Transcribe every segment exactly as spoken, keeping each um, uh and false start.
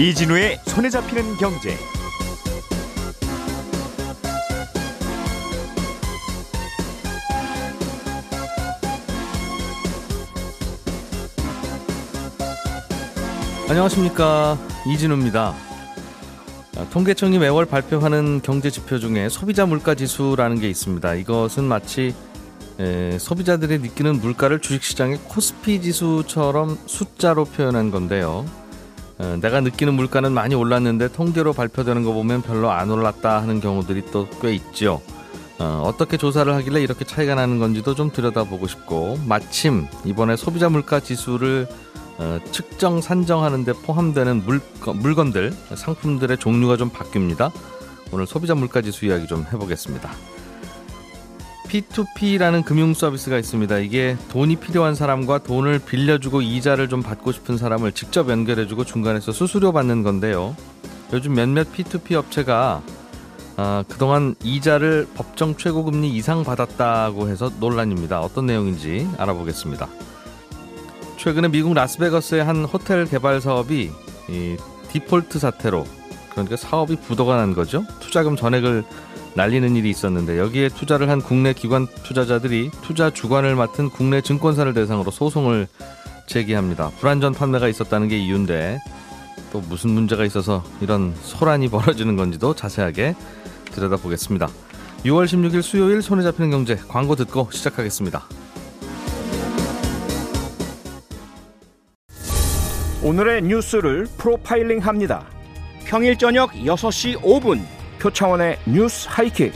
이진우의 손에 잡히는 경제. 안녕하십니까, 이진우입니다. 통계청이 매월 발표하는 경제 지표 중에 소비자 물가지수라는 게 있습니다. 이것은 마치 에, 소비자들이 느끼는 물가를 주식시장의 코스피 지수처럼 숫자로 표현한 건데요. 내가 느끼는 물가는 많이 올랐는데 통계로 발표되는 거 보면 별로 안 올랐다 하는 경우들이 또 꽤 있죠. 어, 어떻게 조사를 하길래 이렇게 차이가 나는 건지도 좀 들여다보고 싶고, 마침 이번에 소비자 물가 지수를 어, 측정 산정하는 데 포함되는 물거, 물건들, 상품들의 종류가 좀 바뀝니다. 오늘 소비자 물가 지수 이야기 좀 해보겠습니다. 피투피라는 금융 서비스가 있습니다. 이게 돈이 필요한 사람과 돈을 빌려주고 이자를 좀 받고 싶은 사람을 직접 연결해주고 중간에서 수수료 받는 건데요. 요즘 몇몇 피투피 업체가 아, 그동안 이자를 법정 최고금리 이상 받았다고 해서 논란입니다. 어떤 내용인지 알아보겠습니다. 최근에 미국 라스베가스의 한 호텔 개발 사업이 이 디폴트 사태로, 그러니까 사업이 부도가 난 거죠. 투자금 전액을 날리는 일이 있었는데, 여기에 투자를 한 국내 기관 투자자들이 투자 주관을 맡은 국내 증권사를 대상으로 소송을 제기합니다. 불완전 판매가 있었다는 게 이유인데, 또 무슨 문제가 있어서 이런 소란이 벌어지는 건지도 자세하게 들여다보겠습니다. 유월 십육일 수요일 손에 잡히는 경제, 광고 듣고 시작하겠습니다. 오늘의 뉴스를 프로파일링합니다. 평일 저녁 여섯 시 오 분 표창원의 뉴스 하이킥.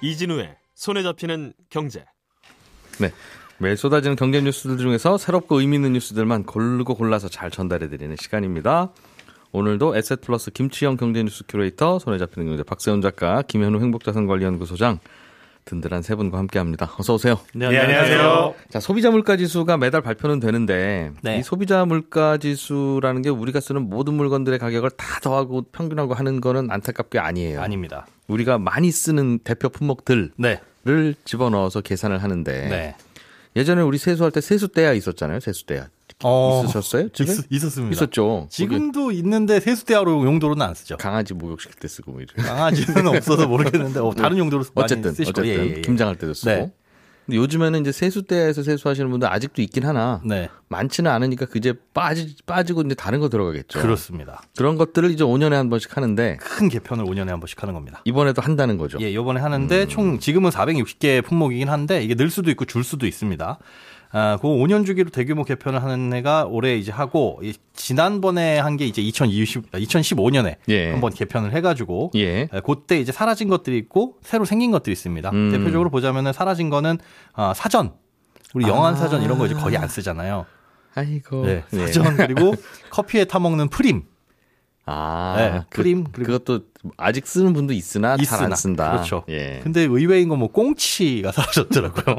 이진우의 손에 잡히는 경제. 네, 매일 쏟아지는 경제 뉴스들 중에서 새롭고 의미 있는 뉴스들만 고르고 골라서 잘 전달해드리는 시간입니다. 오늘도 에셋플러스 김치형 경제 뉴스 큐레이터, 손에 잡히는 경제 박세훈 작가, 김현우 행복자산관리연구소장, 든든한 세 분과 함께합니다. 어서 오세요. 네, 안녕하세요. 자, 소비자 물가지수가 매달 발표는 되는데, 네. 이 소비자 물가지수라는 게 우리가 쓰는 모든 물건들의 가격을 다 더하고 평균하고 하는 거는 안타깝게 아니에요. 아닙니다. 우리가 많이 쓰는 대표 품목들을 네. 집어넣어서 계산을 하는데, 네. 예전에 우리 세수할 때 세수대야 있었잖아요. 세수대야. 어, 있으셨어요? 집에? 있, 있었습니다. 있었죠. 지금도 있는데 세수대야로 용도로는 안 쓰죠. 강아지 목욕시킬 때 쓰고. 강아지는 없어서 모르겠는데 어, 다른 용도로 쓰고. 어쨌든, 많이 어쨌든 예, 예, 예. 김장할 때도 쓰고. 네. 근데 요즘에는 이제 세수대야에서 세수하시는 분들 아직도 있긴 하나 네. 많지는 않으니까 그제 빠지 빠지고 이제 다른 거 들어가겠죠. 그렇습니다. 그런 것들을 이제 오 년에 한 번씩 하는데, 큰 개편을 오 년에 한 번씩 하는 겁니다. 이번에도 한다는 거죠. 예, 이번에 하는데 음. 총 지금은 사백육십 개 품목이긴 한데 이게 늘 수도 있고 줄 수도 있습니다. 아, 그 오 년 주기로 대규모 개편을 하는 애가 올해 이제 하고, 지난번에 한 게 이제 이천이십, 이천십오 년에 예. 한번 개편을 해가지고, 예. 그때 이제 사라진 것들이 있고, 새로 생긴 것들이 있습니다. 음. 대표적으로 보자면은 사라진 거는 아, 사전, 우리 영안 아. 사전 이런 거 이제 거의 안 쓰잖아요. 아이고. 네, 사전 예. 그리고 커피에 타먹는 프림. 아, 네, 프림. 그, 그리고 그것도 아직 쓰는 분도 있으나 잘 안 쓴다. 그렇죠. 예. 근데 의외인 건 뭐 꽁치가 사라졌더라고요.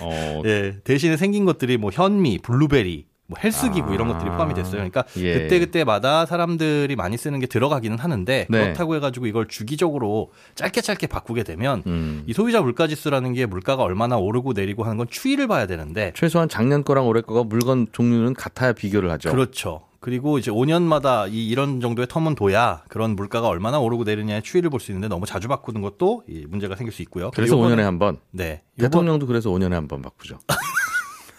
어. 예, 대신에 생긴 것들이 뭐 현미, 블루베리, 뭐 헬스기구 아. 이런 것들이 포함이 됐어요. 그러니까 예. 그때 그때마다 사람들이 많이 쓰는 게 들어가기는 하는데 네. 그렇다고 해가지고 이걸 주기적으로 짧게 짧게 바꾸게 되면 음. 이 소비자 물가지수라는 게 물가가 얼마나 오르고 내리고 하는 건 추이를 봐야 되는데, 최소한 작년 거랑 올해 거가 물건 종류는 같아야 비교를 하죠. 그렇죠. 그리고 이제 오 년마다 이 이런 정도의 텀은 둬야 그런 물가가 얼마나 오르고 내리냐의 추이를 볼 수 있는데, 너무 자주 바꾸는 것도 이 문제가 생길 수 있고요. 그래서 오 년에 한 번. 네. 대통령도 그래서 오 년에 한 번 바꾸죠.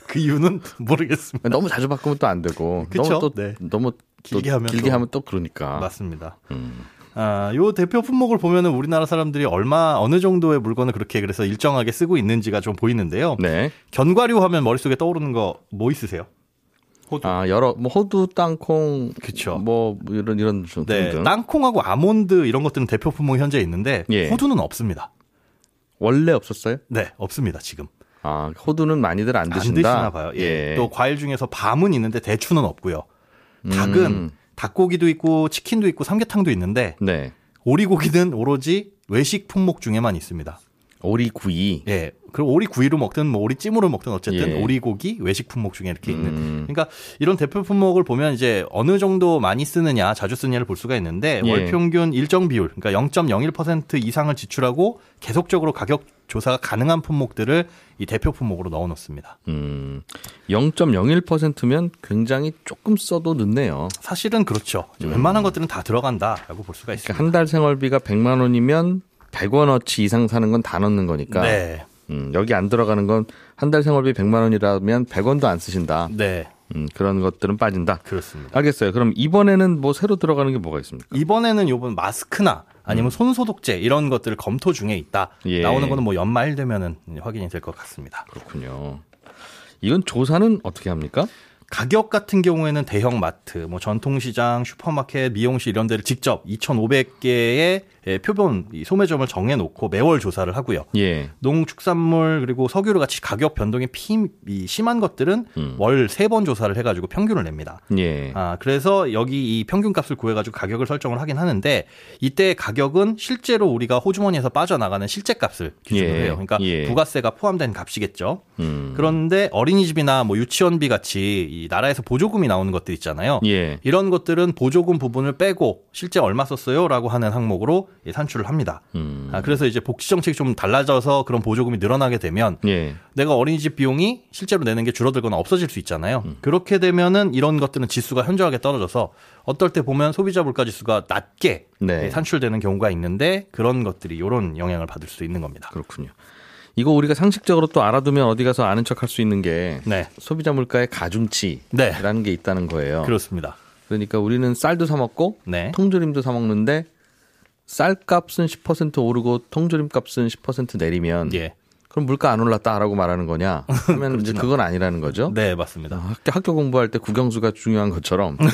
그 이유는 모르겠습니다. 너무 자주 바꾸면 또 안 되고, 그쵸? 너무 또 네. 너무 길게 또, 하면 길게 또, 하면 또 그러니까. 맞습니다. 음. 아, 요 대표 품목을 보면은 우리나라 사람들이 얼마 어느 정도의 물건을 그렇게 그래서 일정하게 쓰고 있는지가 좀 보이는데요. 네. 견과류 하면 머릿속에 떠오르는 거 뭐 있으세요? 호두. 아, 여러, 뭐, 호두, 땅콩. 그쵸. 뭐, 이런, 이런. 네. 등등. 땅콩하고 아몬드 이런 것들은 대표 품목이 현재 있는데, 예. 호두는 없습니다. 원래 없었어요? 네, 없습니다, 지금. 아, 호두는 많이들 안 드신다? 안 드시나 봐요. 예. 예. 또 과일 중에서 밤은 있는데 대추는 없고요. 닭은 음. 닭고기도 있고, 치킨도 있고, 삼계탕도 있는데, 네. 오리고기는 오로지 외식 품목 중에만 있습니다. 오리구이. 예. 그리고 오리 구이로 먹든 뭐 오리 찜으로 먹든 어쨌든 예. 오리고기 외식 품목 중에 이렇게 있는. 음. 그러니까 이런 대표 품목을 보면 이제 어느 정도 많이 쓰느냐, 자주 쓰느냐를 볼 수가 있는데 예. 월 평균 일정 비율, 그러니까 영 점 영일 퍼센트 이상을 지출하고 계속적으로 가격 조사가 가능한 품목들을 이 대표 품목으로 넣어 놓습니다. 음, 영 점 영일 퍼센트면 굉장히 조금 써도 늦네요. 사실은 그렇죠. 음. 웬만한 것들은 다 들어간다라고 볼 수가 있습니다. 그러니까 한 달 생활비가 백만 원이면 백 원어치 이상 사는 건 다 넣는 거니까. 네. 음, 여기 안 들어가는 건 한 달 생활비 백만 원이라면 백 원도 안 쓰신다. 네. 음, 그런 것들은 빠진다. 그렇습니다. 알겠어요. 그럼 이번에는 뭐 새로 들어가는 게 뭐가 있습니까? 이번에는 요번 마스크나 아니면 음. 손소독제 이런 것들을 검토 중에 있다. 예. 나오는 거는 뭐 연말 되면은 확인이 될 것 같습니다. 그렇군요. 이건 조사는 어떻게 합니까? 가격 같은 경우에는 대형 마트, 뭐 전통시장, 슈퍼마켓, 미용실 이런 데를 직접 이천오백 개의 표본 소매점을 정해놓고 매월 조사를 하고요. 예. 농축산물 그리고 석유류 같이 가격 변동이 심한 것들은 음. 월 세 번 조사를 해가지고 평균을 냅니다. 예. 아, 그래서 여기 이 평균값을 구해가지고 가격을 설정을 하긴 하는데 이때 가격은 실제로 우리가 호주머니에서 빠져나가는 실제값을 기준으로 예. 해요. 그러니까 예. 부가세가 포함된 값이겠죠. 음. 그런데 어린이집이나 뭐 유치원비 같이 이 나라에서 보조금이 나오는 것들 있잖아요. 예. 이런 것들은 보조금 부분을 빼고 실제 얼마 썼어요라고 하는 항목으로 예, 산출을 합니다. 음. 아, 그래서 이제 복지 정책이 좀 달라져서 그런 보조금이 늘어나게 되면 예. 내가 어린이집 비용이 실제로 내는 게 줄어들거나 없어질 수 있잖아요. 음. 그렇게 되면은 이런 것들은 지수가 현저하게 떨어져서 어떨 때 보면 소비자 물가 지수가 낮게 네. 예, 산출되는 경우가 있는데 그런 것들이 이런 영향을 받을 수 있는 겁니다. 그렇군요. 이거 우리가 상식적으로 또 알아두면 어디 가서 아는 척 할 수 있는 게 네. 소비자 물가의 가중치라는 네. 게 있다는 거예요. 그렇습니다. 그러니까 우리는 쌀도 사 먹고 네. 통조림도 사 먹는데 쌀값은 십 퍼센트 오르고 통조림값은 십 퍼센트 내리면 예. 그럼 물가 안 올랐다라고 말하는 거냐 하면 이제 그건 아니라는 거죠. 네, 맞습니다. 학교, 학교 공부할 때 국영수가 중요한 것처럼 네.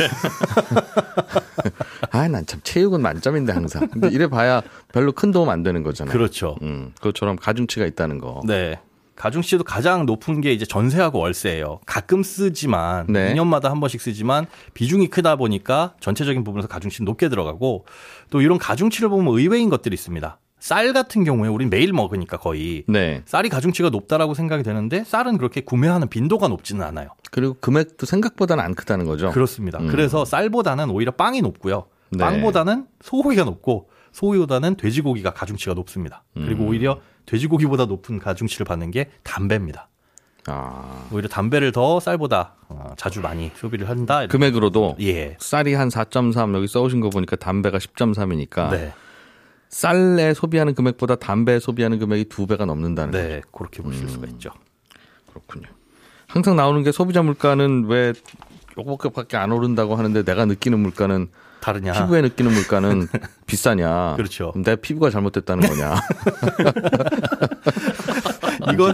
아, 난 참 체육은 만점인데 항상. 근데 이래 봐야 별로 큰 도움 안 되는 거잖아요. 그렇죠. 음, 그것처럼 가중치가 있다는 거. 네. 가중치도 가장 높은 게 이제 전세하고 월세예요. 가끔 쓰지만 네. 이 년마다 한 번씩 쓰지만 비중이 크다 보니까 전체적인 부분에서 가중치는 높게 들어가고 또 이런 가중치를 보면 의외인 것들이 있습니다. 쌀 같은 경우에 우린 매일 먹으니까 거의 네. 쌀이 가중치가 높다라고 생각이 되는데 쌀은 그렇게 구매하는 빈도가 높지는 않아요. 그리고 금액도 생각보다는 안 크다는 거죠. 그렇습니다. 음. 그래서 쌀보다는 오히려 빵이 높고요. 네. 빵보다는 소고기가 높고 소고기보다는 돼지고기가 가중치가 높습니다. 음. 그리고 오히려 돼지고기보다 높은 가중치를 받는 게 담배입니다. 아. 오히려 담배를 더 쌀보다 자주 많이 소비를 한다. 금액으로도 예. 쌀이 한 사 점 삼 여기 써오신 거 보니까 담배가 십 점 삼이니까 네. 쌀에 소비하는 금액보다 담배에 소비하는 금액이 두 배가 넘는다는 거죠. 네, 그렇게 보실 음, 수가 있죠. 그렇군요. 항상 나오는 게 소비자 물가는 왜 요거밖에 안 오른다고 하는데 내가 느끼는 물가는 다르냐? 피부에 느끼는 물가는 비싸냐? 그렇죠. 그럼 내 피부가 잘못됐다는 거냐? 이거는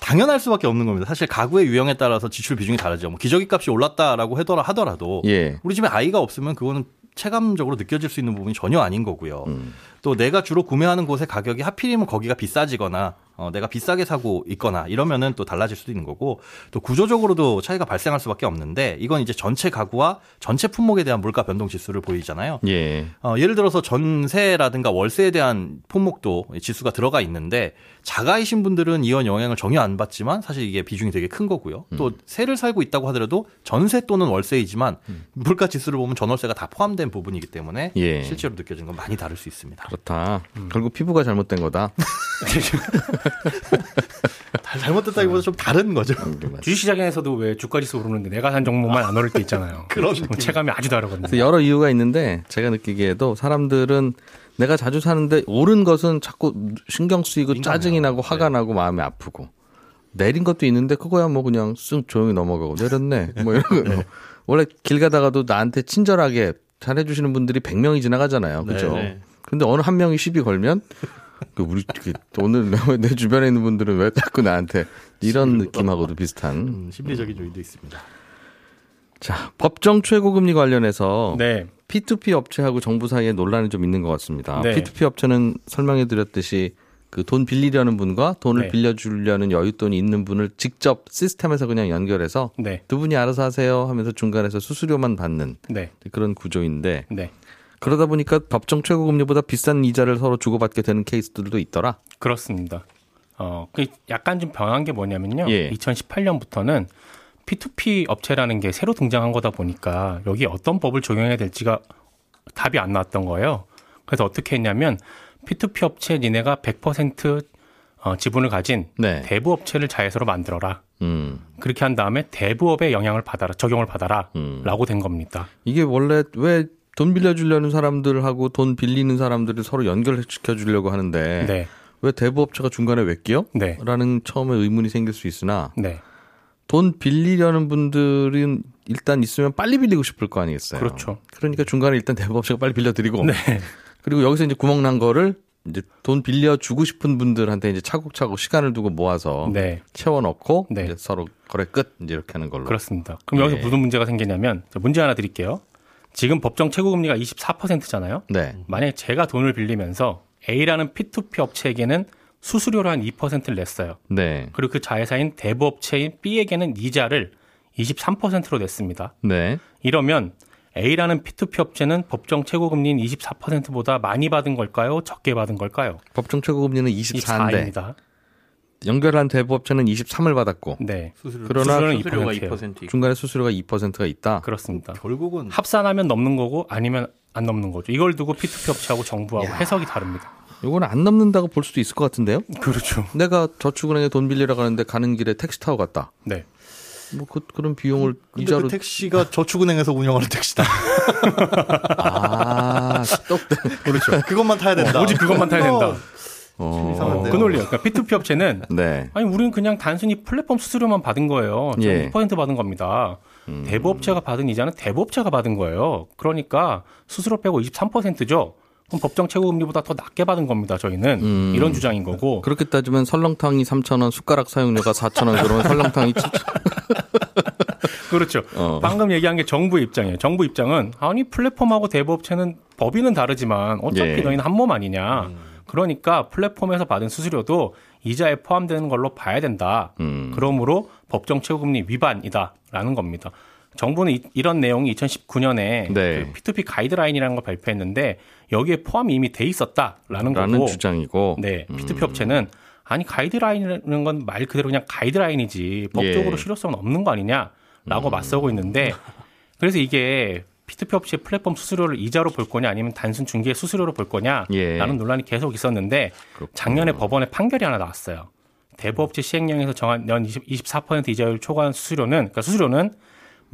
당연할 수밖에 없는 겁니다. 사실 가구의 유형에 따라서 지출 비중이 다르죠. 뭐 기저귀 값이 올랐다라고 하더라도 예. 우리 집에 아이가 없으면 그거는 체감적으로 느껴질 수 있는 부분이 전혀 아닌 거고요. 음. 또 내가 주로 구매하는 곳의 가격이 하필이면 거기가 비싸지거나 어, 내가 비싸게 사고 있거나 이러면은 또 달라질 수도 있는 거고 또 구조적으로도 차이가 발생할 수밖에 없는데 이건 이제 전체 가구와 전체 품목에 대한 물가 변동 지수를 보이잖아요. 예. 어, 예를 들어서 전세라든가 월세에 대한 품목도 지수가 들어가 있는데 자가이신 분들은 이런 영향을 전혀 안 받지만 사실 이게 비중이 되게 큰 거고요. 음. 또 세를 살고 있다고 하더라도 전세 또는 월세이지만 음. 물가 지수를 보면 전월세가 다 포함된 부분이기 때문에 예. 실제로 느껴지는 건 많이 다를 수 있습니다. 그렇다. 음. 결국 피부가 잘못된 거다. 잘못됐다기보다 좀 다른 거죠. 주식시장에서도 왜 주가지수 오르는데 내가 산 종목만 안 오를 때 있잖아요. 그런 체감이 아주 다르거든요. 여러 이유가 있는데 제가 느끼기에도 사람들은 내가 자주 사는데 오른 것은 자꾸 신경 쓰이고 민감해요. 짜증이 나고 화가 네. 나고 마음이 아프고 내린 것도 있는데 그거야 뭐 그냥 쓱 조용히 넘어가고 내렸네 뭐 이런 거. 네. 원래 길 가다가도 나한테 친절하게 잘해주시는 분들이 백 명이 지나가잖아요. 그렇죠? 네. 근데 어느 한 명이 시비 걸면 우리 오늘 내 주변에 있는 분들은 왜 자꾸 나한테 이런 느낌하고도 비슷한 심리적인 요인도 있습니다. 자, 법정 최고금리 관련해서 네. 피투피 업체하고 정부 사이에 논란이 좀 있는 것 같습니다. 네. 피투피 업체는 설명해 드렸듯이 그 돈 빌리려는 분과 돈을 네. 빌려주려는 여윳돈이 있는 분을 직접 시스템에서 그냥 연결해서 네. 두 분이 알아서 하세요 하면서 중간에서 수수료만 받는 네. 그런 구조인데 네. 그러다 보니까 법정 최고금리보다 비싼 이자를 서로 주고받게 되는 케이스들도 있더라. 그렇습니다. 어, 약간 좀 변한 게 뭐냐면요. 예. 이천십팔 년부터는 피투피 업체라는 게 새로 등장한 거다 보니까 여기 어떤 법을 적용해야 될지가 답이 안 나왔던 거예요. 그래서 어떻게 했냐면 피투피 업체 니네가 백 퍼센트 어, 지분을 가진 네. 대부업체를 자회사로 만들어라. 음. 그렇게 한 다음에 대부업의 영향을 받아라, 적용을 받아라 음. 라고 된 겁니다. 이게 원래 왜 돈 빌려주려는 사람들하고 돈 빌리는 사람들을 서로 연결시켜주려고 하는데 네. 왜 대부업체가 중간에 왜 끼요? 네. 라는 처음에 의문이 생길 수 있으나 네. 돈 빌리려는 분들은 일단 있으면 빨리 빌리고 싶을 거 아니겠어요? 그렇죠. 그러니까 중간에 일단 대부업체가 빨리 빌려드리고 네. 그리고 여기서 이제 구멍 난 거를 이제 돈 빌려주고 싶은 분들한테 이제 차곡차곡 시간을 두고 모아서 네. 채워넣고 네. 이제 서로 거래 끝 이제 이렇게 하는 걸로. 그렇습니다. 그럼 여기서 네. 무슨 문제가 생기냐면 문제 하나 드릴게요. 지금 법정 최고금리가 이십사 퍼센트잖아요. 네. 만약에 제가 돈을 빌리면서 A라는 피투피 업체에게는 수수료를 한 이 퍼센트를 냈어요. 네. 그리고 그 자회사인 대부업체인 B에게는 이자를 이십삼 퍼센트로 냈습니다. 네. 이러면 A라는 피투피 업체는 법정 최고금리인 이십사 퍼센트보다 많이 받은 걸까요? 적게 받은 걸까요? 법정 최고금리는 이십사인데 이십사입니다. 연결한 대부업체는 이십삼을 받았고 네. 수수료, 그러나 수수료가 이 퍼센트 중간에 수수료가 이 퍼센트가 있다? 그렇습니다. 결국은 합산하면 넘는 거고 아니면 안 넘는 거죠. 이걸 두고 피투피 업체하고 정부하고 야. 해석이 다릅니다. 이건 안 넘는다고 볼 수도 있을 것 같은데요? 그렇죠. 내가 저축은행에 돈 빌리러 가는데 가는 길에 택시 타고 갔다. 네. 뭐 그, 그런 비용을 근데 이자로. 그 택시가 저축은행에서 운영하는 택시다. 아, 똑. 그렇죠. 그것만 타야 된다. 어, 오직 그것만 타야 된다. 어, 어, 그 논리예요. 그러니까 피투피 업체는 네. 아니 우리는 그냥 단순히 플랫폼 수수료만 받은 거예요. 예. 이 퍼센트 받은 겁니다. 음. 대부업체가 받은 이자는 대부업체가 받은 거예요. 그러니까 수수료 빼고 이십삼 퍼센트죠. 그럼 법정 최고금리보다 더 낮게 받은 겁니다. 저희는 음. 이런 주장인 거고. 그렇게 따지면 설렁탕이 삼천 원, 숟가락 사용료가 사천 원 그러면 설렁탕이 칠천 원. 그렇죠. 어. 방금 얘기한 게 정부의 입장이에요. 정부 입장은 아니 플랫폼하고 대부업체는 법인은 다르지만 어차피 예. 너희는 한 몸 아니냐. 음. 그러니까 플랫폼에서 받은 수수료도 이자에 포함되는 걸로 봐야 된다. 음. 그러므로 법정 최고금리 위반이다라는 겁니다. 정부는 이, 이런 내용이 이천십구 년에 네. 그 피투피 가이드라인이라는 걸 발표했는데 여기에 포함이 이미 돼 있었다라는 거고 주장이고 네, 피투피 음. 업체는 아니 가이드라인이라는 건 말 그대로 그냥 가이드라인이지 법적으로 예. 실효성은 없는 거 아니냐라고 음. 맞서고 있는데 그래서 이게 피투피 업체의 플랫폼 수수료를 이자로 볼 거냐 아니면 단순 중개 수수료로 볼 거냐라는 예. 논란이 계속 있었는데 그렇구나. 작년에 법원에 판결이 하나 나왔어요. 대부업체 시행령에서 정한 연 이십사 퍼센트 이자율 초과한 수수료는 그러니까 수수료는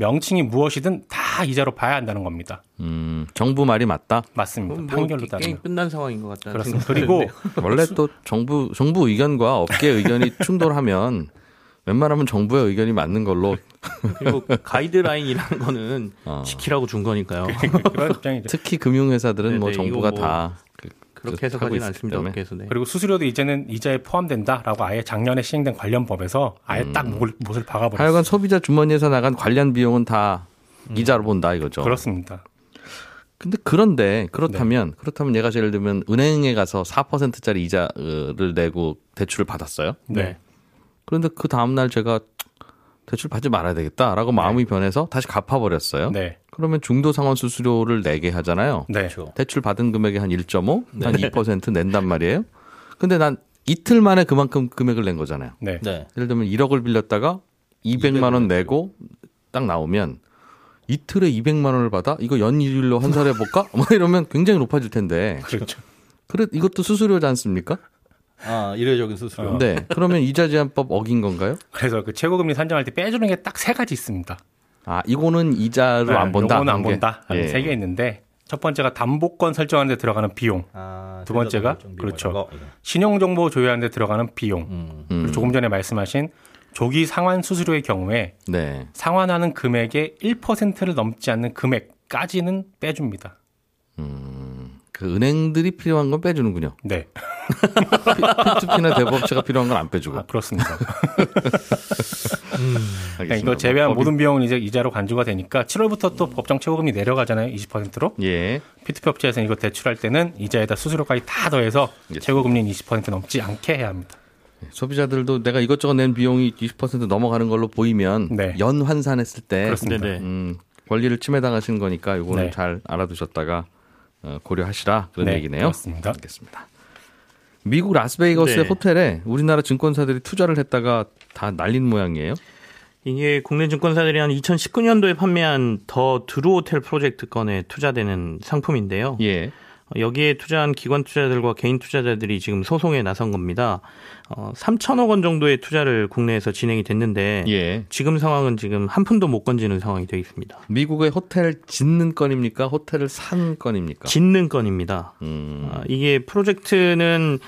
명칭이 무엇이든 다 이자로 봐야 한다는 겁니다. 음, 정부 말이 맞다? 맞습니다. 뭐 판결로 따르면. 게임 끝난 상황인 것 같다는 생각이 그리고 원래 또 정부, 정부 의견과 업계 의견이 충돌하면 웬만하면 정부의 의견이 맞는 걸로. 그리고 가이드라인이라는 거는 어. 지키라고 준 거니까요. 그런 입장이죠. 특히 금융회사들은 네네, 뭐 정부가 뭐 다. 그, 그렇게 해석하진 않습니다. 네. 그리고 수수료도 이제는 이자에 포함된다라고 아예 작년에 시행된 관련 법에서 아예 음. 딱 목을, 못을 박아버렸어요. 하여간 소비자 주머니에서 나간 관련 비용은 다 음. 이자로 본다 이거죠. 그렇습니다. 근데 그런데 그렇다면 네. 그렇다면 얘가 예를 들면 은행에 가서 사 퍼센트짜리 이자를 내고 대출을 받았어요. 네. 그런데 그 다음날 제가 대출 받지 말아야 되겠다라고 마음이 네. 변해서 다시 갚아버렸어요. 네. 그러면 중도상환 수수료를 내게 하잖아요. 네. 대출 받은 금액의 한 일 점 오, 네. 한 이 퍼센트 낸단 말이에요. 근데 난 이틀 만에 그만큼 금액을 낸 거잖아요. 네. 네. 예를 들면 일억을 빌렸다가 이백만 원 내고 딱 나오면 이틀에 이백만 원을 받아? 이거 연이율로 환산해볼까? 뭐 이러면 굉장히 높아질 텐데. 그렇죠. 그래, 이것도 수수료지 않습니까? 아, 일회적인 수수료. 네. 그러면 이자 제한법 어긴 건가요? 그래서 그 최고금리 산정할 때 빼주는 게 딱 세 가지 있습니다. 아, 이거는 이자로 네, 안 본다. 이거는 안 본다. 예. 세 개 있는데 첫 번째가 담보권 설정하는 데 들어가는 비용. 아, 두 번째가 그렇죠. 신용정보 조회하는 데 들어가는 비용. 음. 그리고 조금 전에 말씀하신 조기 상환 수수료의 경우에 네. 상환하는 금액의 일 퍼센트를 넘지 않는 금액까지는 빼줍니다. 음, 그 은행들이 필요한 건 빼주는군요. 네. 피투피나 대부업체가 필요한 건 안 빼주고. 아, 그렇습니다. 음, 그러니까 이거 제외한 법이... 모든 비용은 이제 이자로 간주가 되니까 칠월부터 또 음. 법정 최고금리 내려가잖아요. 이십 퍼센트로. 예. 피투피 업체에서는 이거 대출할 때는 이자에다 수수료까지 다 더해서 예. 최고금리는 이십 퍼센트 넘지 않게 해야 합니다. 소비자들도 내가 이것저것 낸 비용이 이십 퍼센트 넘어가는 걸로 보이면 네. 연 환산했을 때 그렇습니다. 음, 권리를 침해당하시는 거니까 이거는 네. 잘 알아두셨다가 고려하시라 그런 네, 얘기네요. 그렇습니다. 알겠습니다. 미국 라스베이거스의 네. 호텔에 우리나라 증권사들이 투자를 했다가 다 날린 모양이에요? 이게 국내 증권사들이 한 이천십구 년도에 판매한 더 드루호텔 프로젝트 건에 투자되는 상품인데요. 예. 여기에 투자한 기관 투자자들과 개인 투자자들이 지금 소송에 나선 겁니다. 어, 삼천억 원 정도의 투자를 국내에서 진행이 됐는데 예. 지금 상황은 지금 한 푼도 못 건지는 상황이 되어 있습니다. 미국의 호텔 짓는 건입니까? 호텔을 산 건입니까? 짓는 건입니다. 음. 어, 이게 프로젝트는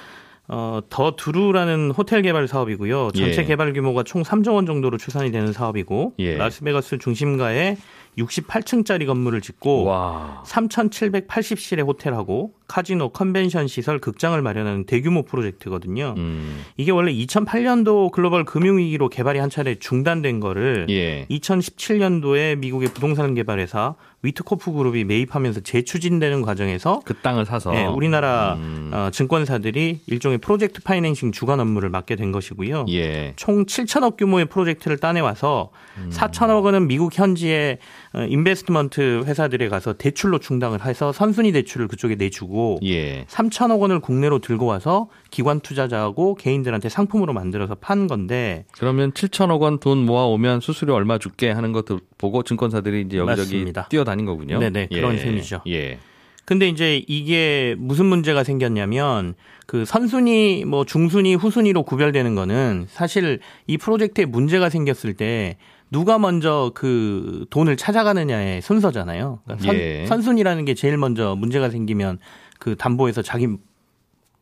어, 더 드루라는 호텔 개발 사업이고요. 전체 예. 개발 규모가 총 삼조 원 정도로 추산이 되는 사업이고 예. 라스베가스 중심가에 육십팔 층짜리 건물을 짓고 와. 삼천칠백팔십 실의 호텔하고 카지노, 컨벤션 시설, 극장을 마련하는 대규모 프로젝트거든요. 음. 이게 원래 이천팔 년도 글로벌 금융위기로 개발이 한 차례 중단된 거를 예. 이천십칠 년도에 미국의 부동산 개발회사 위트코프 그룹이 매입하면서 재추진되는 과정에서 그 땅을 사서 네, 우리나라 음. 어, 증권사들이 일종의 프로젝트 파이낸싱 주관 업무를 맡게 된 것이고요. 예. 총 칠천억 규모의 프로젝트를 따내와서 음. 사천억 원은 미국 현지의 어, 인베스트먼트 회사들에 가서 대출로 충당을 해서 선순위 대출을 그쪽에 내주고 예. 삼천억 원을 국내로 들고 와서 기관 투자자하고 개인들한테 상품으로 만들어서 판 건데 그러면 칠천억 원 돈 모아오면 수수료 얼마 줄게 하는 것 보고 증권사들이 이제 여기저기 맞습니다. 뛰어다닌 거군요. 네네 그런 예. 셈이죠. 예. 근데 이제 이게 무슨 문제가 생겼냐면 그 선순위, 뭐 중순위, 후순위로 구별되는 거는 사실 이 프로젝트에 문제가 생겼을 때 누가 먼저 그 돈을 찾아가느냐의 순서잖아요. 그러니까 선, 예. 선순위라는 게 제일 먼저 문제가 생기면 그 담보에서 자기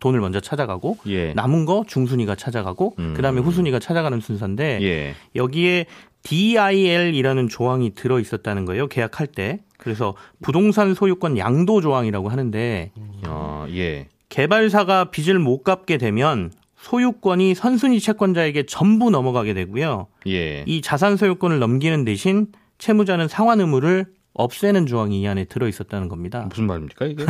돈을 먼저 찾아가고 예. 남은 거 중순위가 찾아가고 음. 그다음에 후순위가 찾아가는 순서인데 예. 여기에 디아이엘이라는 조항이 들어 있었다는 거예요. 계약할 때. 그래서 부동산 소유권 양도 조항이라고 하는데 아, 예. 개발사가 빚을 못 갚게 되면 소유권이 선순위 채권자에게 전부 넘어가게 되고요. 예. 이 자산 소유권을 넘기는 대신 채무자는 상환 의무를 없애는 조항이 이 안에 들어있었다는 겁니다. 무슨 말입니까 이게?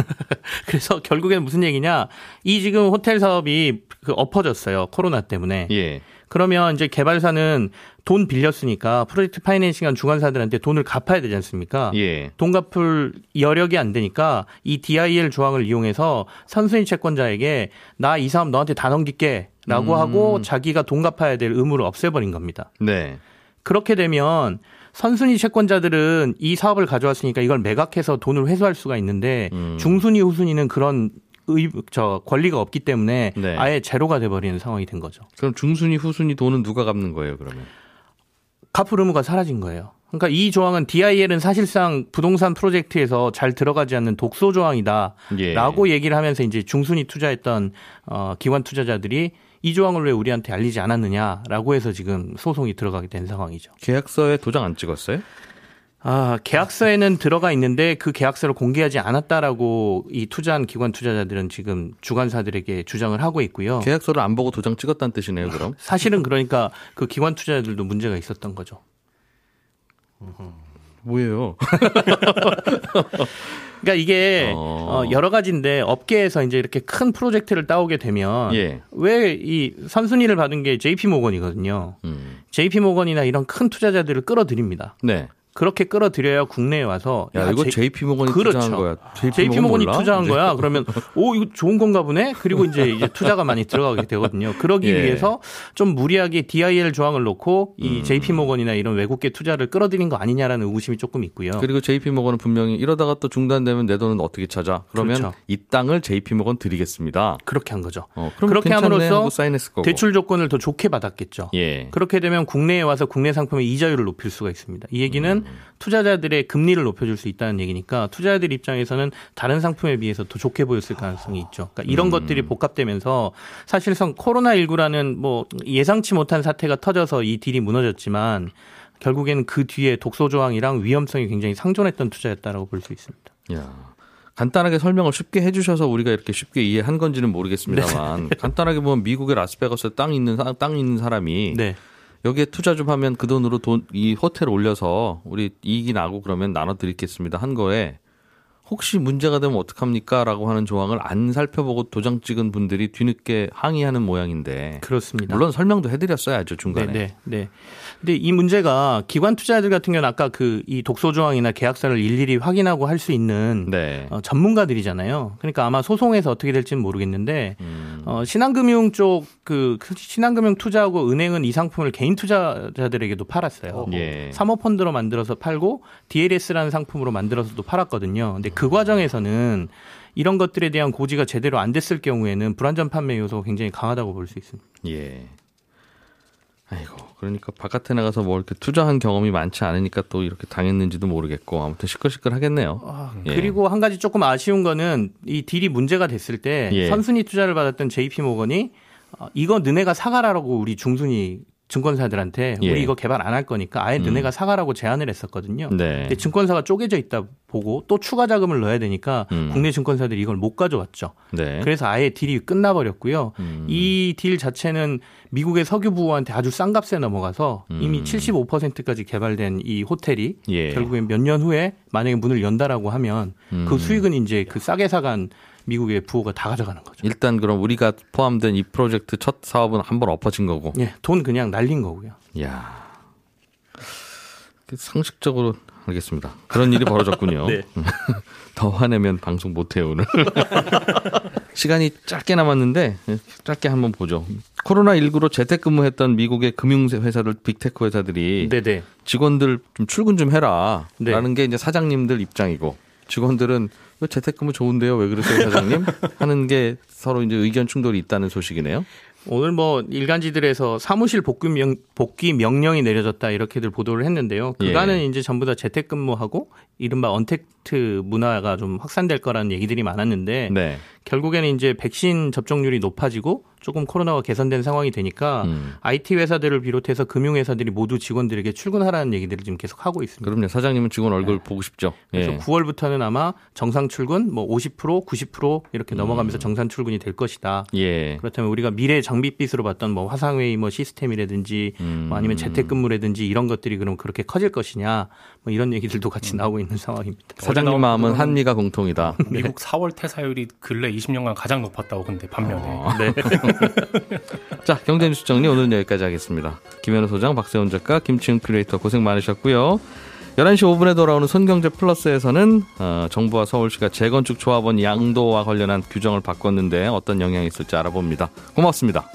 그래서 결국에는 무슨 얘기냐. 이 지금 호텔 사업이 그 엎어졌어요. 코로나 때문에. 예. 그러면 이제 개발사는 돈 빌렸으니까 프로젝트 파이낸싱한 중간사들한테 돈을 갚아야 되지 않습니까? 예. 돈 갚을 여력이 안 되니까 이 디아이엘 조항을 이용해서 선순위 채권자에게 나 이 사업 너한테 다 넘길게 라고 음. 하고 자기가 돈 갚아야 될 의무를 없애버린 겁니다. 네. 그렇게 되면 선순위 채권자들은 이 사업을 가져왔으니까 이걸 매각해서 돈을 회수할 수가 있는데 음. 중순위, 후순위는 그런 의, 저 권리가 없기 때문에 네. 아예 제로가 돼버리는 상황이 된 거죠. 그럼 중순위, 후순위 돈은 누가 갚는 거예요, 그러면? 갚을 의무가 사라진 거예요. 그러니까 이 조항은 디아이엘은 사실상 부동산 프로젝트에서 잘 들어가지 않는 독소 조항이다라고 예. 얘기를 하면서 이제 중순위 투자했던 어, 기관 투자자들이 이 조항을 왜 우리한테 알리지 않았느냐라고 해서 지금 소송이 들어가게 된 상황이죠. 계약서에 도장 안 찍었어요? 아, 계약서에는 들어가 있는데 그 계약서를 공개하지 않았다라고 이 투자한 기관 투자자들은 지금 주관사들에게 주장을 하고 있고요. 계약서를 안 보고 도장 찍었다는 뜻이네요, 그럼? 사실은 그러니까 그 기관 투자자들도 문제가 있었던 거죠. 뭐예요? 그러니까 이게 어... 어, 여러 가지인데 업계에서 이제 이렇게 큰 프로젝트를 따오게 되면 예. 왜 이 선순위를 받은 게 제이피모건이거든요. 음. 제이피모건이나 이런 큰 투자자들을 끌어들입니다. 네. 그렇게 끌어들여야 국내에 와서 야, 야 이거 제이피모건이 그렇죠. 투자한 거야. 제이피모건이 투자한 몰라? 거야. 그러면 오 이거 좋은 건가 보네. 그리고 이제, 이제 투자가 많이 들어가게 되거든요. 그러기 예. 위해서 좀 무리하게 디아이엘 조항을 놓고 이 음. 제이피모건이나 이런 외국계 투자를 끌어들인 거 아니냐라는 의구심이 조금 있고요. 그리고 제이피모건은 분명히 이러다가 또 중단되면 내 돈은 어떻게 찾아? 그러면 그렇죠. 이 땅을 제이피모건 드리겠습니다. 그렇게 한 거죠. 어, 그렇게 함으로써 사인했을 거고. 대출 조건을 더 좋게 받았겠죠. 예. 그렇게 되면 국내에 와서 국내 상품의 이자율을 높일 수가 있습니다. 이 얘기는 음. 투자자들의 금리를 높여줄 수 있다는 얘기니까 투자자들 입장에서는 다른 상품에 비해서 더 좋게 보였을 가능성이 있죠. 그러니까 이런 음. 것들이 복합되면서 사실상 코로나십구라는 뭐 예상치 못한 사태가 터져서 이 딜이 무너졌지만 결국에는 그 뒤에 독소 조항이랑 위험성이 굉장히 상존했던 투자였다라고 볼 수 있습니다. 야, 간단하게 설명을 쉽게 해주셔서 우리가 이렇게 쉽게 이해한 건지는 모르겠습니다만 네. 간단하게 보면 미국의 라스베가스에 땅 있는 땅 있는 사람이. 네. 여기에 투자 좀 하면 그 돈으로 돈, 이 호텔 올려서 우리 이익이 나고 그러면 나눠드리겠습니다 한 거에 혹시 문제가 되면 어떡합니까? 라고 하는 조항을 안 살펴보고 도장 찍은 분들이 뒤늦게 항의하는 모양인데. 그렇습니다. 물론 설명도 해드렸어야죠, 중간에. 네, 네. 근데 이 문제가 기관 투자자들 같은 경우는 아까 그 이 독소 조항이나 계약서를 일일이 확인하고 할 수 있는 네. 어, 전문가들이잖아요. 그러니까 아마 소송에서 어떻게 될지는 모르겠는데 음. 어, 신한금융 쪽 그 신한금융 투자하고 은행은 이 상품을 개인 투자자들에게도 팔았어요. 예. 사모펀드로 만들어서 팔고 디엘에스라는 상품으로 만들어서도 팔았거든요. 근데 그 과정에서는 이런 것들에 대한 고지가 제대로 안 됐을 경우에는 불안전 판매 요소가 굉장히 강하다고 볼 수 있습니다. 예. 아이고, 그러니까 바깥에 나가서 뭐 이렇게 투자한 경험이 많지 않으니까 또 이렇게 당했는지도 모르겠고 아무튼 시끌시끌하겠네요. 아, 그리고 예. 한 가지 조금 아쉬운 거는 이 딜이 문제가 됐을 때 예. 선순위 투자를 받았던 제이피모건이 어, 이거 너네가 사가라라고 우리 중순위 증권사들한테 예. 우리 이거 개발 안 할 거니까 아예 너네가 음. 사가라고 제안을 했었거든요. 네. 근데 증권사가 쪼개져 있다 보고 또 추가 자금을 넣어야 되니까 음. 국내 증권사들이 이걸 못 가져왔죠. 네. 그래서 아예 딜이 끝나버렸고요. 음. 이 딜 자체는 미국의 석유부호한테 아주 싼 값에 넘어가서 음. 이미 칠십오 퍼센트까지 개발된 이 호텔이 예. 결국엔 몇 년 후에 만약에 문을 연다라고 하면 음. 그 수익은 이제 그 싸게 사간 미국의 부호가 다 가져가는 거죠. 일단 그럼 우리가 포함된 이 프로젝트 첫 사업은 한번 엎어진 거고. 예, 돈 그냥 날린 거고요. 이야, 상식적으로 알겠습니다. 그런 일이 벌어졌군요. 네. 더 화내면 방송 못해요 오늘. 시간이 짧게 남았는데 짧게 한번 보죠. 코로나십구로 재택근무했던 미국의 금융회사들, 빅테크 회사들이 네네. 직원들 좀 출근 좀 해라 네. 라는 게 이제 사장님들 입장이고 직원들은 재택근무 좋은데요? 왜 그러세요, 사장님? 하는 게 서로 이제 의견 충돌이 있다는 소식이네요. 오늘 뭐 일간지들에서 사무실 복귀, 명, 복귀 명령이 내려졌다 이렇게들 보도를 했는데요. 그간은 예. 이제 전부 다 재택근무하고 이른바 언택트 문화가 좀 확산될 거라는 얘기들이 많았는데 네. 결국에는 이제 백신 접종률이 높아지고 조금 코로나가 개선된 상황이 되니까 음. 아이티 회사들을 비롯해서 금융회사들이 모두 직원들에게 출근하라는 얘기들을 지금 계속 하고 있습니다. 그럼요. 사장님은 직원 얼굴 네. 보고 싶죠. 그래서 예. 구월부터는 아마 정상 출근 뭐 오십 퍼센트, 구십 퍼센트 이렇게 넘어가면서 음. 정상 출근이 될 것이다. 예. 그렇다면 우리가 미래 장밋빛으로 봤던 뭐 화상회의 뭐 시스템이라든지 음. 뭐 아니면 재택근무라든지 이런 것들이 그럼 그렇게 커질 것이냐 뭐 이런 얘기들도 같이 음. 나오고 있는 상황입니다. 사장님 마음은 한미가 공통이다. 미국 사월 퇴사율이 근래 이십 년간 가장 높았다고 근데 반면에. 어. 네. 자, 경제뉴스 정리 오늘은 여기까지 하겠습니다. 김현우 소장, 박세훈 작가, 김치형 큐레이터 고생 많으셨고요. 열한 시 오 분에 돌아오는 손경제 플러스에서는 어, 정부와 서울시가 재건축 조합원 양도와 관련한 규정을 바꿨는데 어떤 영향이 있을지 알아봅니다. 고맙습니다.